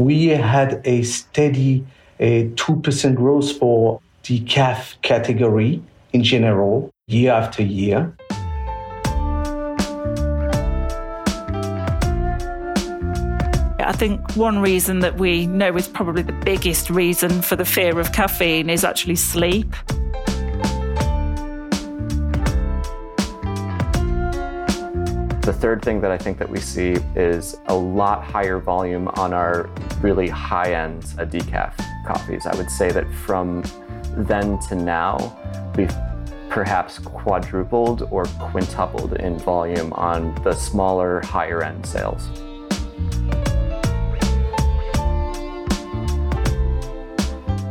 we had a steady 2% growth for the decaf category in general, year after year. I think one reason that we know is probably the biggest reason for the fear of caffeine is actually sleep. The third thing that I think that we see is a lot higher volume on our really high-end decaf coffees. I would say that from then to now, we've perhaps quadrupled or quintupled in volume on the smaller, higher-end sales.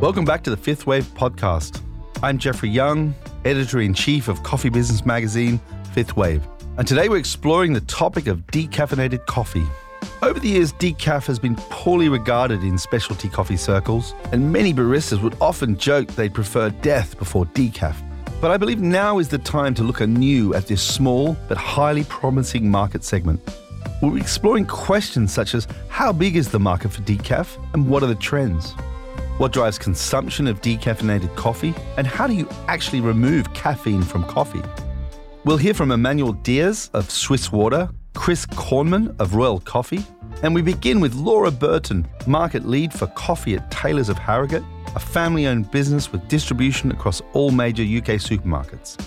Welcome back to the Fifth Wave podcast. I'm Jeffrey Young, editor-in-chief of Coffee Business Magazine, Fifth Wave. And today we're exploring the topic of decaffeinated coffee. Over the years, decaf has been poorly regarded in specialty coffee circles, and many baristas would often joke they'd prefer death before decaf. But I believe now is the time to look anew at this small but highly promising market segment. We'll be exploring questions such as how big is the market for decaf and what are the trends? What drives consumption of decaffeinated coffee? And how do you actually remove caffeine from coffee? We'll hear from Emmanuel Diaz of Swiss Water, Chris Kornman of Royal Coffee, and we begin with Laura Burton, market lead for coffee at Taylor's of Harrogate, a family-owned business with distribution across all major UK supermarkets.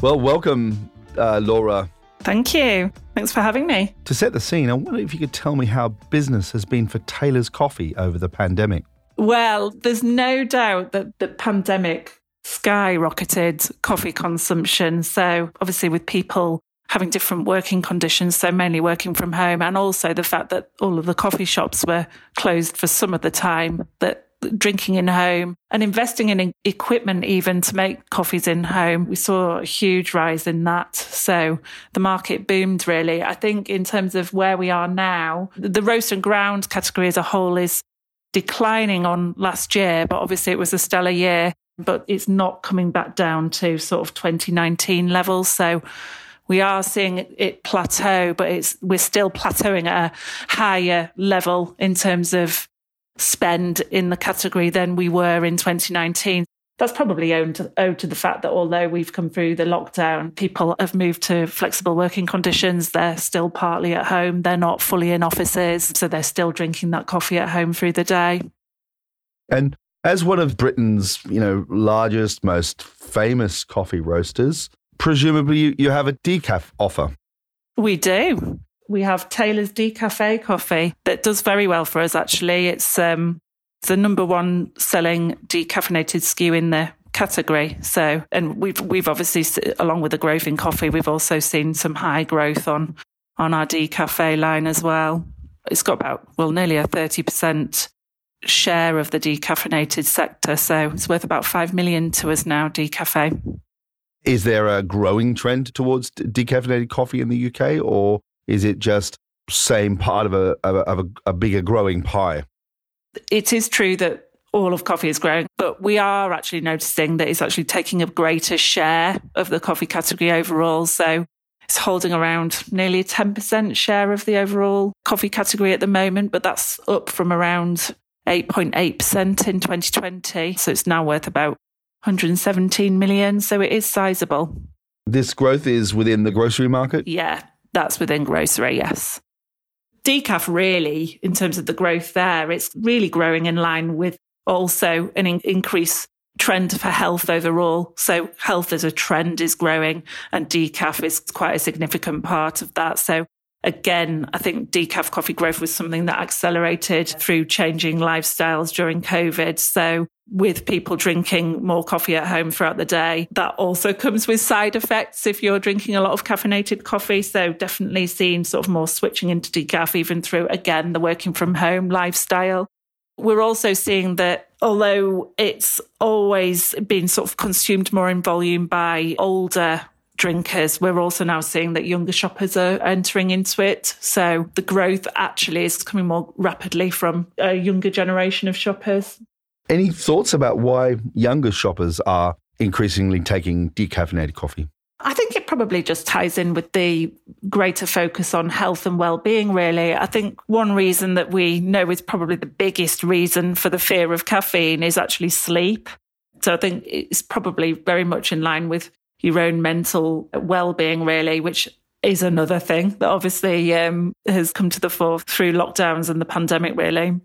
Well, welcome, Laura. Thank you. Thanks for having me. To set the scene, I wonder if you could tell me how business has been for Taylor's Coffee over the pandemic. Well, there's no doubt that the pandemic skyrocketed coffee consumption. So obviously with people having different working conditions, so mainly working from home, and also the fact that all of the coffee shops were closed for some of the time, that drinking in home and investing in equipment even to make coffees in home, we saw a huge rise in that. So the market boomed really. I think in terms of where we are now, the roast and ground category as a whole is declining on last year, but obviously it was a stellar year. But it's not coming back down to sort of 2019 levels. So we are seeing it plateau, but we're still plateauing at a higher level in terms of spend in the category than we were in 2019. That's probably owed to the fact that although we've come through the lockdown, people have moved to flexible working conditions. They're still partly at home. They're not fully in offices. So they're still drinking that coffee at home through the day. And as one of Britain's, largest, most famous coffee roasters, presumably you have a decaf offer. We do. We have Taylor's Decaf coffee that does very well for us, actually. It's the number one selling decaffeinated SKU in the category. So, and we've obviously, along with the growth in coffee, we've also seen some high growth on our decaf line as well. It's got about, nearly a 30% share of the decaffeinated sector. So it's worth about 5 million to us now, decaf. Is there a growing trend towards decaffeinated coffee in the UK, or is it just same part of a bigger growing pie? It is true that all of coffee is growing, but we are actually noticing that it's actually taking a greater share of the coffee category overall. So it's holding around nearly a 10% share of the overall coffee category at the moment, but that's up from around 8.8% in 2020. So it's now worth about 117 million. So it is sizable. This growth is within the grocery market? Yeah, that's within grocery, yes. Decaf really, in terms of the growth there, it's really growing in line with also an increase trend for health overall. So health as a trend is growing and decaf is quite a significant part of that. So again, I think decaf coffee growth was something that accelerated through changing lifestyles during COVID. So with people drinking more coffee at home throughout the day, that also comes with side effects if you're drinking a lot of caffeinated coffee. So definitely seeing sort of more switching into decaf, even through, again, the working from home lifestyle. We're also seeing that although it's always been sort of consumed more in volume by older drinkers, we're also now seeing that younger shoppers are entering into it. So the growth actually is coming more rapidly from a younger generation of shoppers. Any thoughts about why younger shoppers are increasingly taking decaffeinated coffee? I think it probably just ties in with the greater focus on health and well-being, really. I think one reason that we know is probably the biggest reason for the fear of caffeine is actually sleep. So I think it's probably very much in line with your own mental well-being, really, which is another thing that obviously has come to the fore through lockdowns and the pandemic, really.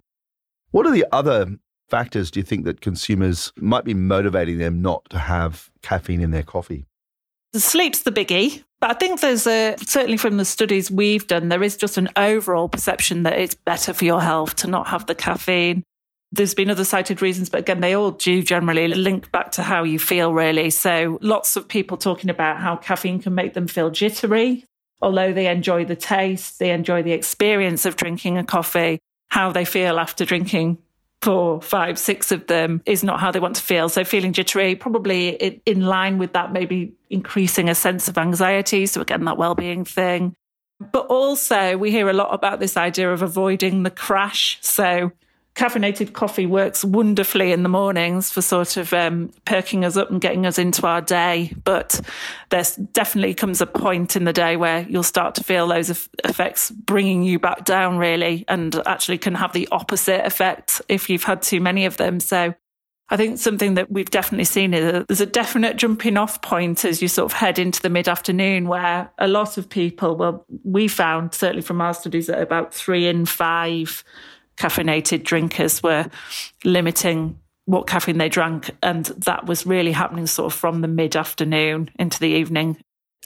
What are the other factors do you think that consumers might be motivating them not to have caffeine in their coffee? The sleep's the biggie, but I think there's certainly from the studies we've done, there is just an overall perception that it's better for your health to not have the caffeine. There's been other cited reasons, but again, they all do generally link back to how you feel, really. So lots of people talking about how caffeine can make them feel jittery, although they enjoy the taste, they enjoy the experience of drinking a coffee, how they feel after drinking 4, 5, 6 of them is not how they want to feel. So feeling jittery, probably in line with that, maybe increasing a sense of anxiety. So again, that well-being thing. But also we hear a lot about this idea of avoiding the crash. So caffeinated coffee works wonderfully in the mornings for sort of perking us up and getting us into our day. But there definitely comes a point in the day where you'll start to feel those effects bringing you back down, really, and actually can have the opposite effect if you've had too many of them. So I think something that we've definitely seen is that there's a definite jumping off point as you sort of head into the mid-afternoon where a lot of people, well, we found certainly from our studies that about 3 in 5 caffeinated drinkers were limiting what caffeine they drank, and that was really happening sort of from the mid-afternoon into the evening.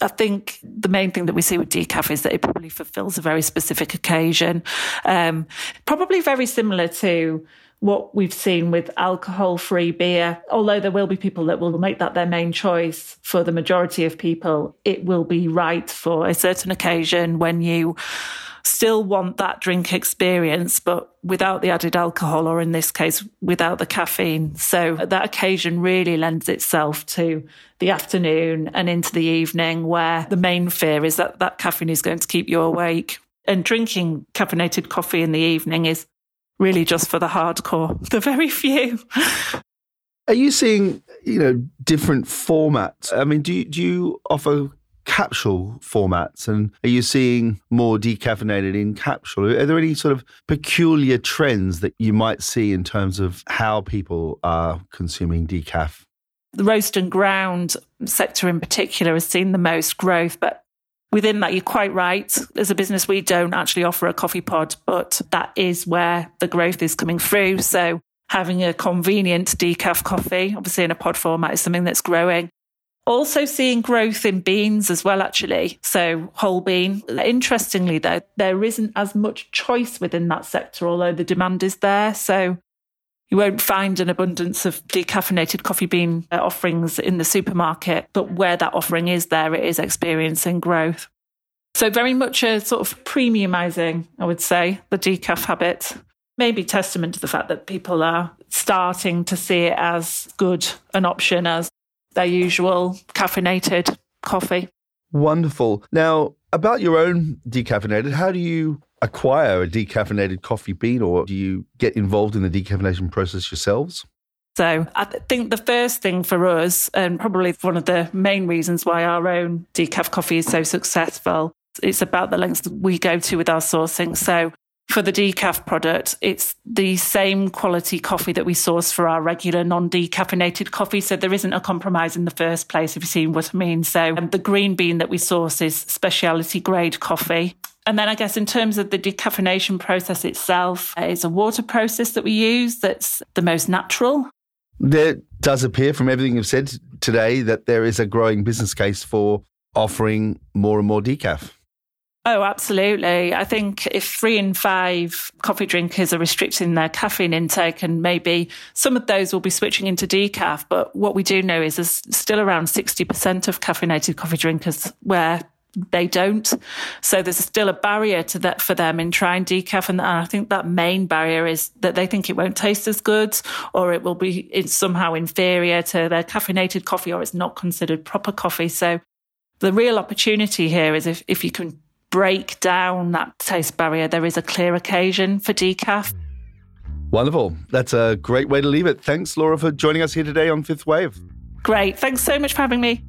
I think the main thing that we see with decaf is that it probably fulfills a very specific occasion, probably very similar to what we've seen with alcohol-free beer. Although there will be people that will make that their main choice, for the majority of people, it will be right for a certain occasion when you still want that drink experience, but without the added alcohol, or in this case, without the caffeine. So that occasion really lends itself to the afternoon and into the evening, where the main fear is that that caffeine is going to keep you awake. And drinking caffeinated coffee in the evening is really just for the hardcore, the very few. Are you seeing, different formats? I mean, do you offer capsule formats, and are you seeing more decaffeinated in capsule? Are there any sort of peculiar trends that you might see in terms of how people are consuming decaf? The roast and ground sector in particular has seen the most growth, but within that, you're quite right. As a business, we don't actually offer a coffee pod, but that is where the growth is coming through. So having a convenient decaf coffee, obviously in a pod format, is something that's growing. Also seeing growth in beans as well, actually. So whole bean. Interestingly, though, there isn't as much choice within that sector, although the demand is there. So you won't find an abundance of decaffeinated coffee bean offerings in the supermarket, but where that offering is there, it is experiencing growth. So very much a sort of premiumising, I would say, the decaf habit. Maybe testament to the fact that people are starting to see it as good an option as their usual caffeinated coffee. Wonderful. Now, about your own decaffeinated, how do you acquire a decaffeinated coffee bean, or do you get involved in the decaffeination process yourselves? So I think the first thing for us, and probably one of the main reasons why our own decaf coffee is so successful, it's about the lengths that we go to with our sourcing. So for the decaf product, it's the same quality coffee that we source for our regular non-decaffeinated coffee. So there isn't a compromise in the first place, if you see what I mean. So the green bean that we source is specialty grade coffee. And then I guess in terms of the decaffeination process itself, it's a water process that we use that's the most natural. There does appear from everything you've said today that there is a growing business case for offering more and more decaf. Oh, absolutely. I think if 3 in 5 coffee drinkers are restricting their caffeine intake, and maybe some of those will be switching into decaf, but what we do know is there's still around 60% of caffeinated coffee drinkers where they don't. So there's still a barrier to that for them in trying decaf. And I think that main barrier is that they think it won't taste as good, or it will be somehow inferior to their caffeinated coffee, or it's not considered proper coffee. So the real opportunity here is if you can break down that taste barrier, there is a clear occasion for decaf. Wonderful. That's a great way to leave it. Thanks, Laura, for joining us here today on Fifth Wave. Great. Thanks so much for having me.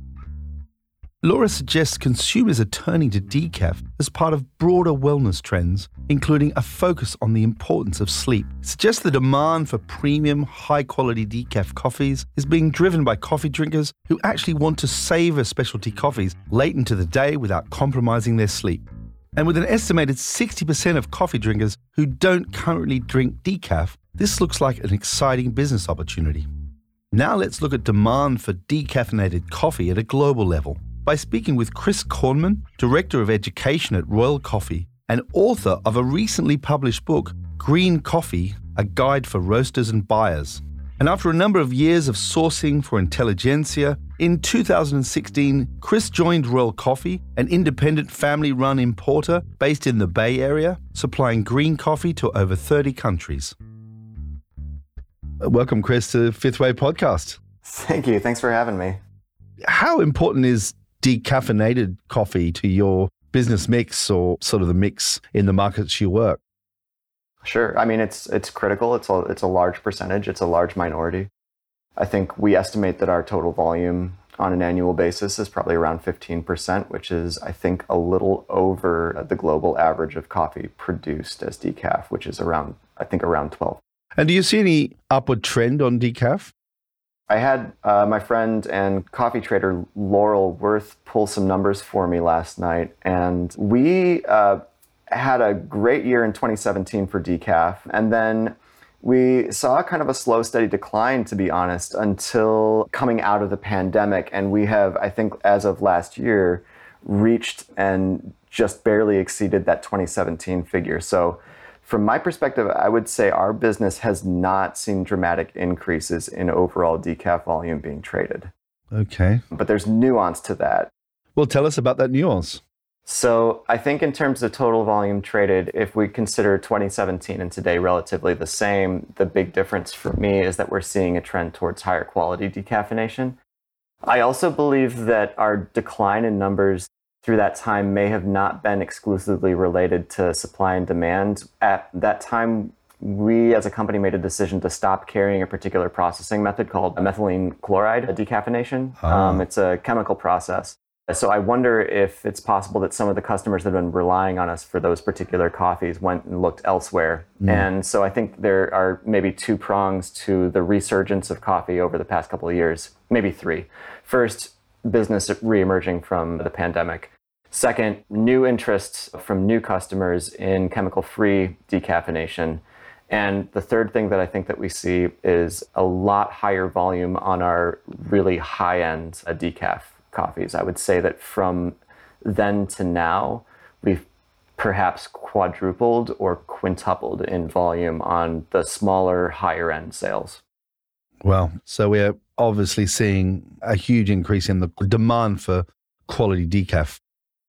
Laura suggests consumers are turning to decaf as part of broader wellness trends, including a focus on the importance of sleep. It suggests the demand for premium, high-quality decaf coffees is being driven by coffee drinkers who actually want to savour specialty coffees late into the day without compromising their sleep. And with an estimated 60% of coffee drinkers who don't currently drink decaf, this looks like an exciting business opportunity. Now let's look at demand for decaffeinated coffee at a global level by speaking with Chris Kornman, Director of Education at Royal Coffee and author of a recently published book, Green Coffee, A Guide for Roasters and Buyers. And after a number of years of sourcing for Intelligentsia, in 2016, Chris joined Royal Coffee, an independent family-run importer based in the Bay Area, supplying green coffee to over 30 countries. Welcome, Chris, to the Fifth Wave podcast. Thank you. Thanks for having me. How important is decaffeinated coffee to your business mix or sort of the mix in the markets you work? Sure. I mean, it's critical. It's a large percentage. It's a large minority. I think we estimate that our total volume on an annual basis is probably around 15%, which is, I think, a little over the global average of coffee produced as decaf, which is around 12%. And do you see any upward trend on decaf? I had my friend and coffee trader Laurel Wirth pull some numbers for me last night, and we had a great year in 2017 for decaf, and then we saw kind of a slow, steady decline, to be honest, until coming out of the pandemic, and we have, I think, as of last year, reached and just barely exceeded that 2017 figure. So from my perspective, I would say our business has not seen dramatic increases in overall decaf volume being traded. Okay. But there's nuance to that. Well, tell us about that nuance. So I think in terms of total volume traded, if we consider 2017 and today relatively the same, the big difference for me is that we're seeing a trend towards higher quality decaffeination. I also believe that our decline in numbers through that time may have not been exclusively related to supply and demand. At that time, we as a company made a decision to stop carrying a particular processing method called methylene chloride decaffeination. It's a chemical process. So I wonder if it's possible that some of the customers that have been relying on us for those particular coffees went and looked elsewhere. And so I think there are maybe two prongs to the resurgence of coffee over the past couple of years, maybe three. First, business reemerging from the pandemic. Second, new interests from new customers in chemical-free decaffeination. And the third thing that I think that we see is a lot higher volume on our really high-end decaf coffees. I would say that from then to now, we've perhaps quadrupled or quintupled in volume on the smaller, higher-end sales. Well, so we're obviously seeing a huge increase in the demand for quality decaf.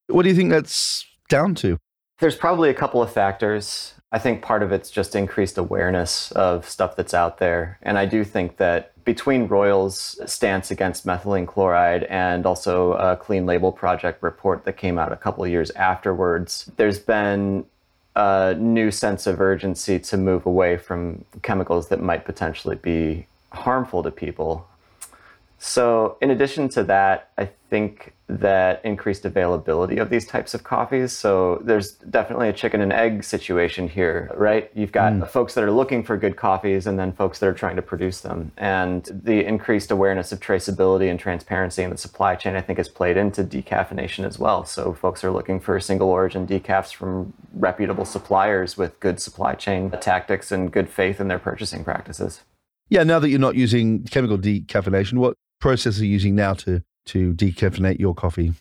What do you think that's down to? There's probably a couple of factors. I think part of it's just increased awareness of stuff that's out there. And I do think that between Royal's stance against methylene chloride and also a Clean Label Project report that came out a couple of years afterwards, there's been a new sense of urgency to move away from chemicals that might potentially be harmful to people. So in addition to that, I think that increased availability of these types of coffees. So there's definitely a chicken and egg situation here, right? You've got folks that are looking for good coffees and then folks that are trying to produce them. And the increased awareness of traceability and transparency in the supply chain, I think, has played into decaffeination as well. So folks are looking for single origin decafs from reputable suppliers with good supply chain tactics and good faith in their purchasing practices. Yeah, now that you're not using chemical decaffeination, what process are you using now to decaffeinate your coffee?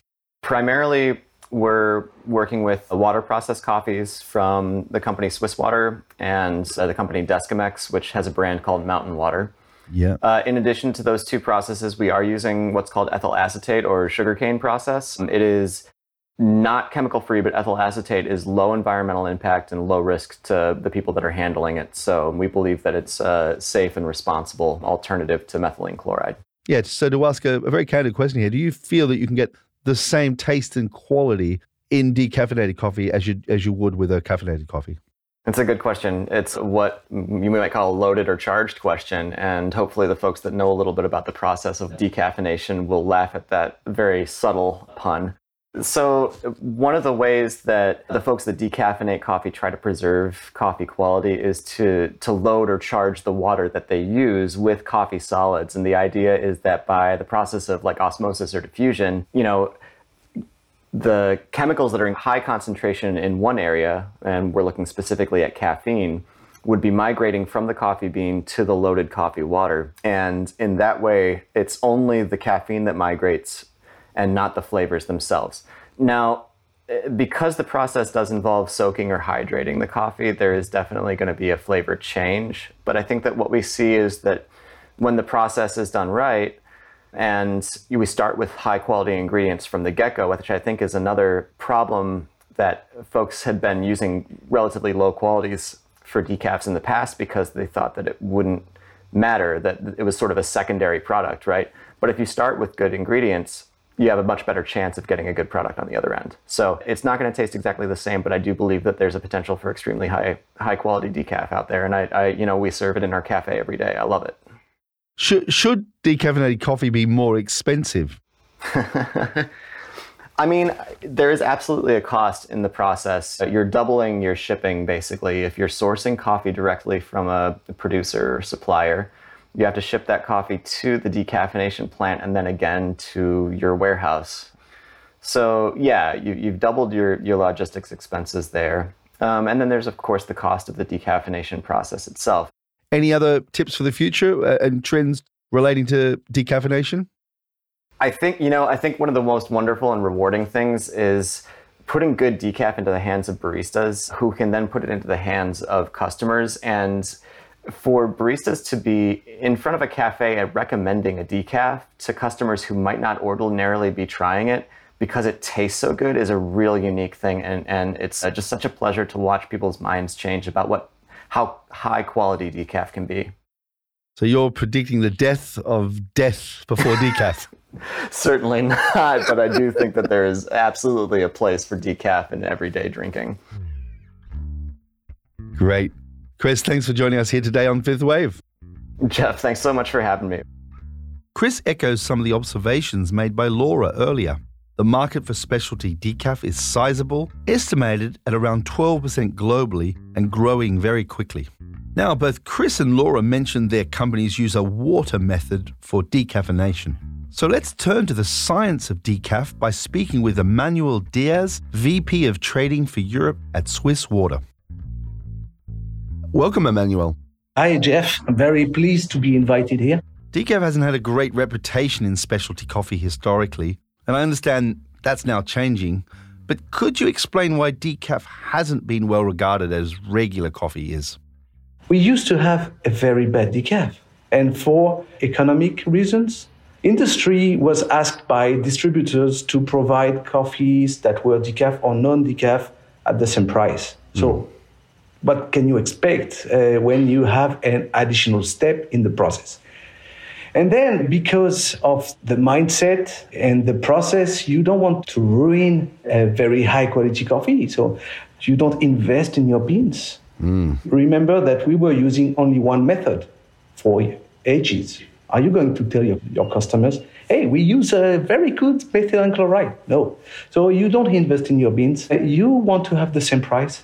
Primarily, we're working with water processed coffees from the company Swiss Water and the company Descamex, which has a brand called Mountain Water. Yeah. In addition to those two processes, we are using what's called ethyl acetate or sugarcane process. It is not chemical free, but ethyl acetate is low environmental impact and low risk to the people that are handling it. So we believe that it's a safe and responsible alternative to methylene chloride. Yeah, so to ask a very candid question here, do you feel that you can get the same taste and quality in decaffeinated coffee as you would with a caffeinated coffee? It's a good question. It's what you might call a loaded or charged question. And hopefully the folks that know a little bit about the process of decaffeination will laugh at that very subtle pun. So one of the ways that the folks that decaffeinate coffee try to preserve coffee quality is to load or charge the water that they use with coffee solids. And the idea is that by the process of like osmosis or diffusion, you know, the chemicals that are in high concentration in one area, and we're looking specifically at caffeine, would be migrating from the coffee bean to the loaded coffee water. And in that way, it's only the caffeine that migrates and not the flavors themselves. Now, because the process does involve soaking or hydrating the coffee, there is definitely going to be a flavor change. But I think that what we see is that when the process is done right, and we start with high-quality ingredients from the get-go, which I think is another problem that folks had been using relatively low qualities for decafs in the past because they thought that it wouldn't matter, that it was sort of a secondary product, right? But if you start with good ingredients, you have a much better chance of getting a good product on the other end. So it's not going to taste exactly the same, but I do believe that there's a potential for extremely high-quality decaf out there. And I we serve it in our cafe every day. I love it. Should decaffeinated coffee be more expensive? I mean, there is absolutely a cost in the process. You're doubling your shipping, basically. If you're sourcing coffee directly from a producer or supplier, you have to ship that coffee to the decaffeination plant and then again to your warehouse. So yeah, you've doubled your logistics expenses there. And then there's, of course, the cost of the decaffeination process itself. Any other tips for the future and trends relating to decaffeination? I think one of the most wonderful and rewarding things is putting good decaf into the hands of baristas who can then put it into the hands of customers. And for baristas to be in front of a cafe and recommending a decaf to customers who might not ordinarily be trying it because it tastes so good is a real unique thing. And it's just such a pleasure to watch people's minds change about how high quality decaf can be. So you're predicting the death of death before decaf? Certainly not, but I do think that there is absolutely a place for decaf in everyday drinking. Great. Chris, thanks for joining us here today on Fifth Wave. Jeff, thanks so much for having me. Chris echoes some of the observations made by Laura earlier. The market for specialty decaf is sizable, estimated at around 12% globally and growing very quickly. Now, both Chris and Laura mentioned their companies use a water method for decaffeination. So let's turn to the science of decaf by speaking with Emmanuel Diaz, VP of Trading for Europe at Swiss Water. Welcome, Emmanuel. Hi, Jeff. I'm very pleased to be invited here. Decaf hasn't had a great reputation in specialty coffee historically, and I understand that's now changing, but could you explain why decaf hasn't been well regarded as regular coffee is? We used to have a very bad decaf, and for economic reasons, industry was asked by distributors to provide coffees that were decaf or non-decaf at the same price. So what can you expect when you have an additional step in the process? And then because of the mindset and the process, you don't want to ruin a very high quality coffee. So you don't invest in your beans. Remember that we were using only one method for ages. Are you going to tell your customers, hey, we use a very good methylene chloride? No. So you don't invest in your beans. You want to have the same price.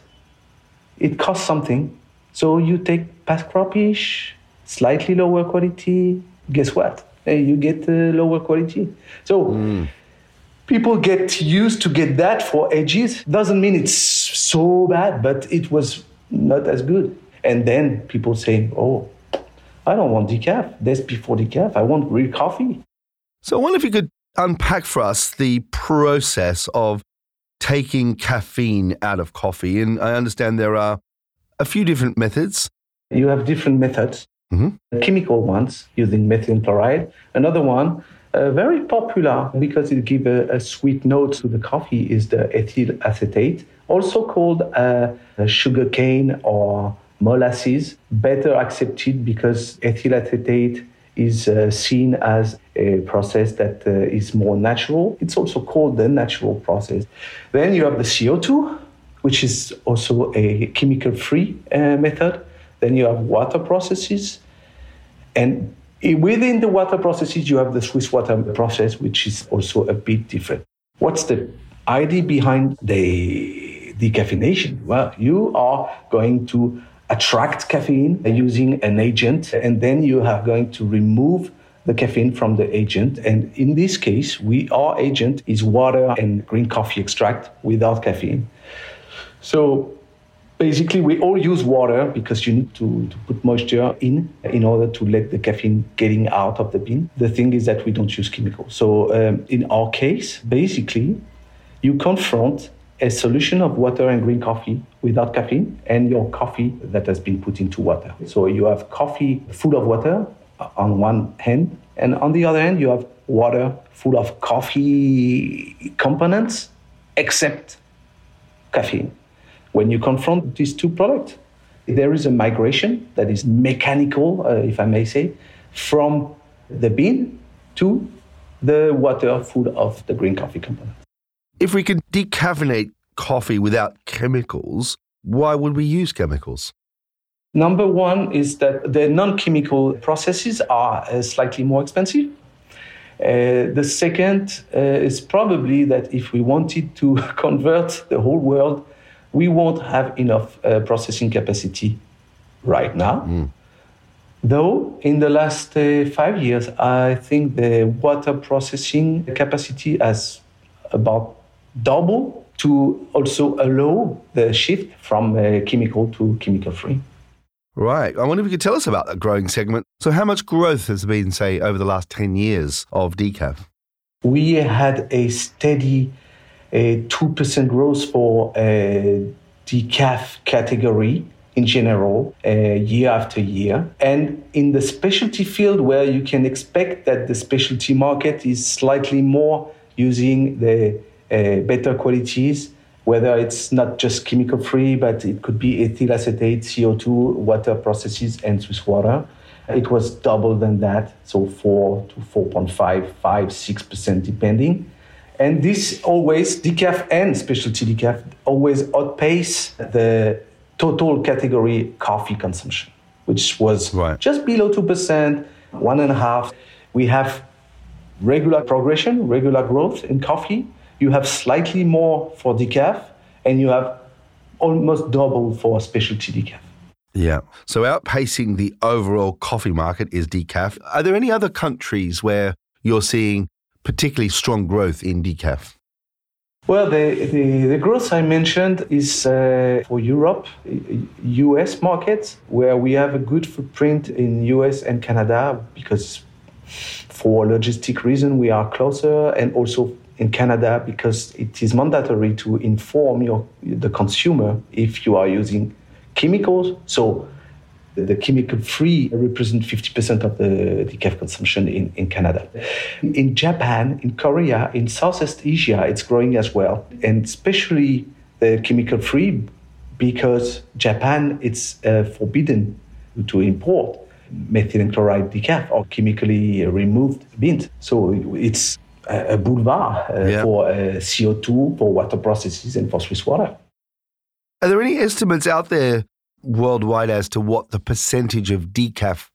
It costs something. So you take past crop-ish, slightly lower quality. Guess what? You get lower quality. So people get used to get that for ages. Doesn't mean it's so bad, but it was not as good. And then people say, oh, I don't want decaf. That's before decaf. I want real coffee. So I wonder if you could unpack for us the process of taking caffeine out of coffee. And I understand there are a few different methods. You have different methods. Mm-hmm. Chemical ones using methylene chloride. Another one, very popular because it gives a sweet note to the coffee, is the ethyl acetate, also called sugarcane or molasses. Better accepted because ethyl acetate is seen as a process that is more natural. It's also called the natural process. Then you have the CO2, which is also a chemical-free method. Then you have water processes. And within the water processes, you have the Swiss water process, which is also a bit different. What's the idea behind the decaffeination? Well, you are going to attract caffeine using an agent, and then you are going to remove the caffeine from the agent. And in this case, our agent is water and green coffee extract without caffeine. So basically, we all use water because you need to put moisture in order to let the caffeine getting out of the bean. The thing is that we don't use chemicals. So in our case, basically, you confront a solution of water and green coffee without caffeine and your coffee that has been put into water. So you have coffee full of water on one hand, and on the other hand, you have water full of coffee components, except caffeine. When you confront these two products, there is a migration that is mechanical, if I may say, from the bean to the water full of the green coffee component. If we can decaffeinate coffee without chemicals, why would we use chemicals? Number one is that the non-chemical processes are slightly more expensive. The second is probably that if we wanted to convert the whole world, we won't have enough processing capacity right now. Mm. Though in the last 5 years, I think the water processing capacity has about doubled to also allow the shift from chemical to chemical-free. Right. I wonder if you could tell us about that growing segment. So how much growth has been, say, over the last 10 years of decaf? We had a steady 2% growth for decaf category in general, year after year. And in the specialty field, where you can expect that the specialty market is slightly more using the better qualities, whether it's not just chemical-free, but it could be ethyl acetate, CO2, water processes, and Swiss water. It was double than that, so 4 to 4.5, 5, 6% depending. And this always, decaf and specialty decaf, always outpace the total category coffee consumption, which was just below 2%, 1.5%. We have regular progression, regular growth in coffee. You have slightly more for decaf, and you have almost double for specialty decaf. Yeah. So outpacing the overall coffee market is decaf. Are there any other countries where you're seeing particularly strong growth in decaf? Well, the growth I mentioned is for Europe, US markets, where we have a good footprint in US and Canada, because for logistic reason, we are closer, and also in Canada, because it is mandatory to inform the consumer if you are using chemicals. So the chemical-free represents 50% of the decaf consumption in Canada. In Japan, in Korea, in Southeast Asia, it's growing as well, and especially the chemical-free, because Japan, it's forbidden to import methylene chloride decaf or chemically removed beans. So it's a boulevard for CO2, for water processes, and for Swiss water. Are there any estimates out there worldwide as to what the percentage of decaf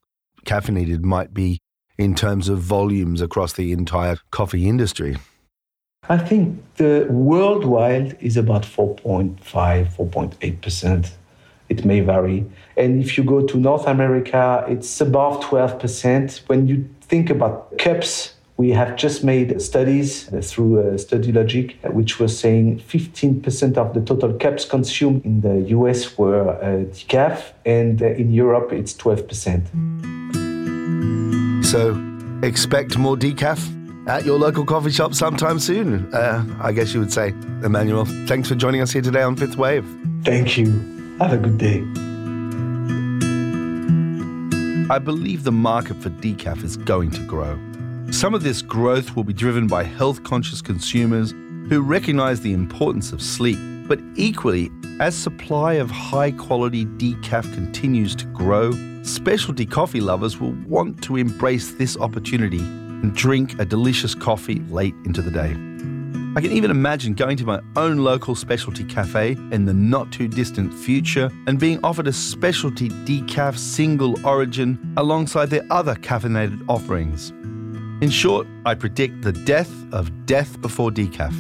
caffeinated might be in terms of volumes across the entire coffee industry? I think the worldwide is about 4.5, 4.8%. It may vary. And if you go to North America, it's above 12%. When you think about cups, we have just made studies through StudyLogic, which was saying 15% of the total cups consumed in the US were decaf, and in Europe it's 12%. So expect more decaf at your local coffee shop sometime soon, I guess you would say. Emmanuel, thanks for joining us here today on Fifth Wave. Thank you. Have a good day. I believe the market for decaf is going to grow. Some of this growth will be driven by health-conscious consumers who recognize the importance of sleep. But equally, as supply of high-quality decaf continues to grow, specialty coffee lovers will want to embrace this opportunity and drink a delicious coffee late into the day. I can even imagine going to my own local specialty cafe in the not-too-distant future and being offered a specialty decaf single origin alongside their other caffeinated offerings. In short, I predict the death of death before decaf.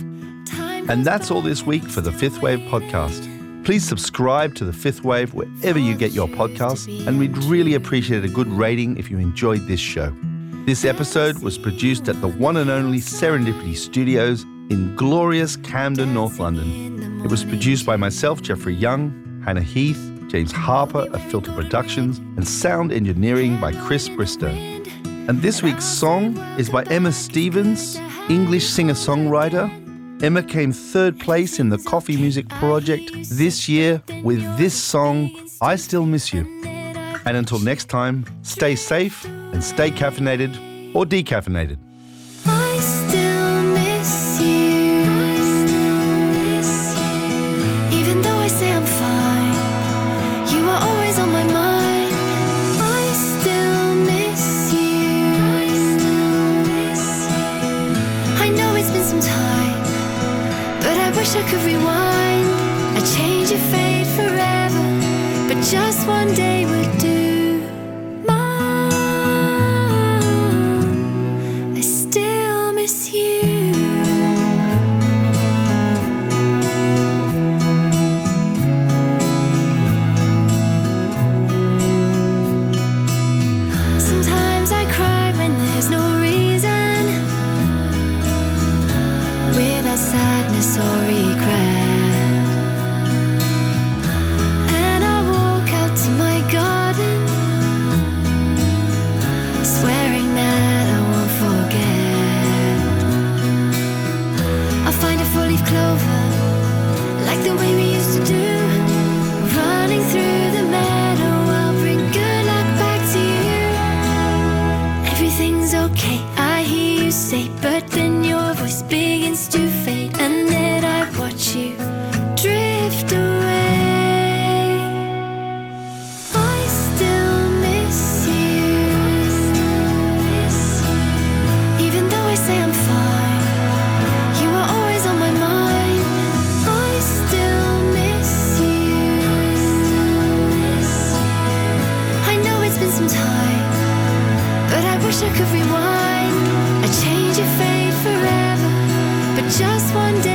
And that's all this week for the Fifth Wave podcast. Please subscribe to the Fifth Wave wherever you get your podcasts, and we'd really appreciate a good rating if you enjoyed this show. This episode was produced at the one and only Serendipity Studios in glorious Camden, North London. It was produced by myself, Jeffrey Young, Hannah Heath, James Harper of Filter Productions, and sound engineering by Chris Bristow. And this week's song is by Emma Stevens, English singer-songwriter. Emma came third place in the Coffee Music Project this year with this song, I Still Miss You. And until next time, stay safe and stay caffeinated or decaffeinated. I still miss you. Even though I say I'm fine, you are always on my mind. I still miss you. I know it's been some time, but I wish I could rewind. I'd change your fate forever, but just one day would do. Just one day.